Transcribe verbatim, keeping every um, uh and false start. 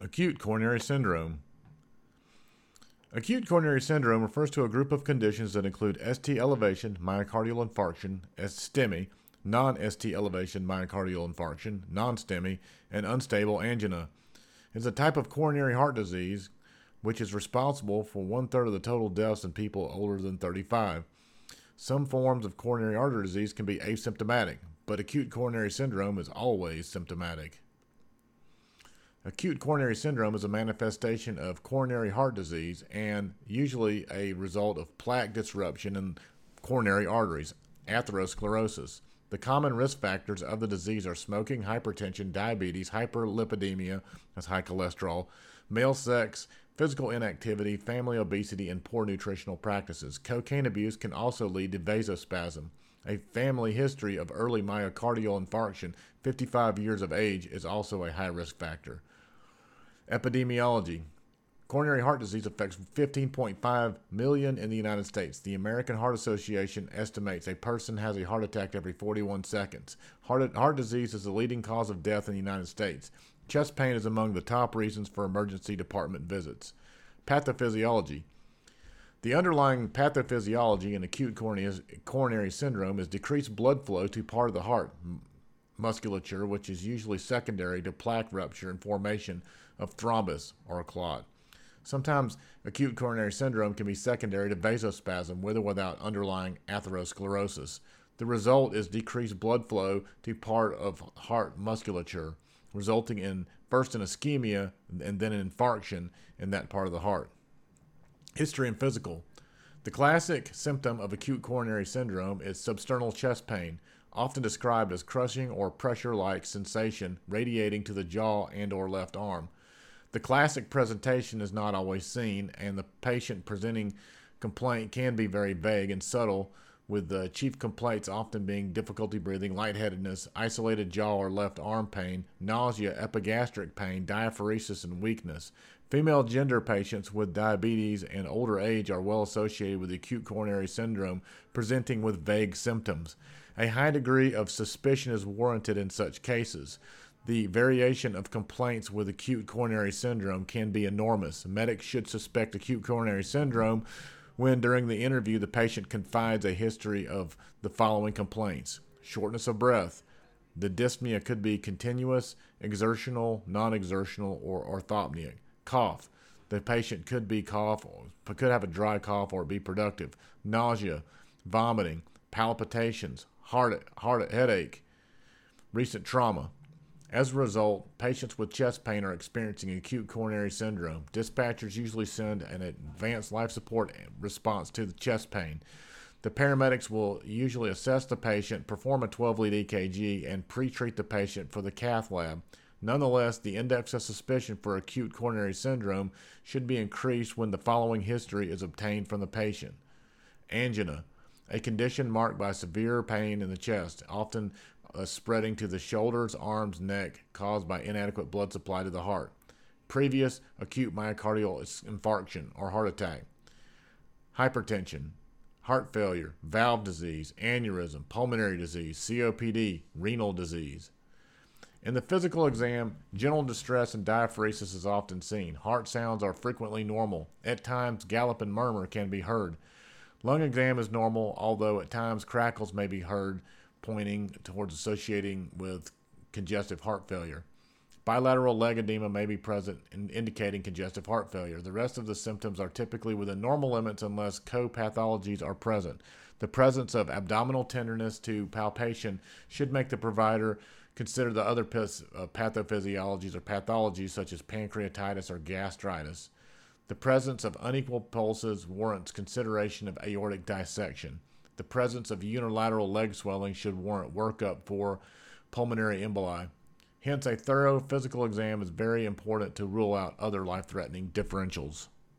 Acute coronary syndrome. Acute coronary syndrome refers to a group of conditions that include S T elevation, myocardial infarction, STEMI, non-S T elevation, myocardial infarction, non-STEMI, and unstable angina. It's a type of coronary heart disease which is responsible for one-third of the total deaths in people older than thirty-five. Some forms of coronary artery disease can be asymptomatic, but acute coronary syndrome is always symptomatic. Acute coronary syndrome is a manifestation of coronary heart disease and usually a result of plaque disruption in coronary arteries, atherosclerosis. The common risk factors of the disease are smoking, hypertension, diabetes, hyperlipidemia, that's high cholesterol, male sex, physical inactivity, family obesity, and poor nutritional practices. Cocaine abuse can also lead to vasospasm. A family history of early myocardial infarction, fifty-five years of age, is also a high-risk factor. Epidemiology. Coronary heart disease affects fifteen point five million in the United States. The American Heart Association estimates a person has a heart attack every forty-one seconds. Heart, heart disease is the leading cause of death in the United States. Chest pain is among the top reasons for emergency department visits. Pathophysiology. The underlying pathophysiology in acute coronary syndrome is decreased blood flow to part of the heart musculature, which is usually secondary to plaque rupture and formation of thrombus or a clot. Sometimes acute coronary syndrome can be secondary to vasospasm with or without underlying atherosclerosis. The result is decreased blood flow to part of heart musculature, resulting in first in ischemia and then an infarction in that part of the heart. History and physical. The classic symptom of acute coronary syndrome is substernal chest pain, often described as crushing or pressure-like sensation radiating to the jaw and or left arm. The classic presentation is not always seen, and the patient presenting complaint can be very vague and subtle, with the chief complaints often being difficulty breathing, lightheadedness, isolated jaw or left arm pain, nausea, epigastric pain, diaphoresis, and weakness. Female gender patients with diabetes and older age are well associated with acute coronary syndrome, presenting with vague symptoms. A high degree of suspicion is warranted in such cases. The variation of complaints with acute coronary syndrome can be enormous. Medics should suspect acute coronary syndrome when, during the interview, the patient confides a history of the following complaints: shortness of breath. The dyspnea could be continuous, exertional, non-exertional, or orthopneic. Cough. The patient could be cough, or could have a dry cough, or be productive. Nausea, vomiting, palpitations, heart, heart headache, recent trauma. As a result, patients with chest pain are experiencing acute coronary syndrome. Dispatchers usually send an advanced life support response to the chest pain. The paramedics will usually assess the patient, perform a twelve-lead E K G, and pre-treat the patient for the cath lab. Nonetheless, the index of suspicion for acute coronary syndrome should be increased when the following history is obtained from the patient. Angina, a condition marked by severe pain in the chest, often Uh, spreading to the shoulders, arms, neck, caused by inadequate blood supply to the heart. Previous acute myocardial infarction or heart attack. Hypertension, heart failure, valve disease, aneurysm, pulmonary disease, C O P D, renal disease. In the physical exam, gentle distress and diaphoresis is often seen. Heart sounds are frequently normal. At times, gallop and murmur can be heard. Lung exam is normal, although at times crackles may be heard, pointing towards associating with congestive heart failure. Bilateral leg edema may be present in indicating congestive heart failure. The rest of the symptoms are typically within normal limits unless co-pathologies are present. The presence of abdominal tenderness to palpation should make the provider consider the other pathophysiologies or pathologies such as pancreatitis or gastritis. The presence of unequal pulses warrants consideration of aortic dissection. The presence of unilateral leg swelling should warrant workup for pulmonary emboli. Hence, a thorough physical exam is very important to rule out other life-threatening differentials.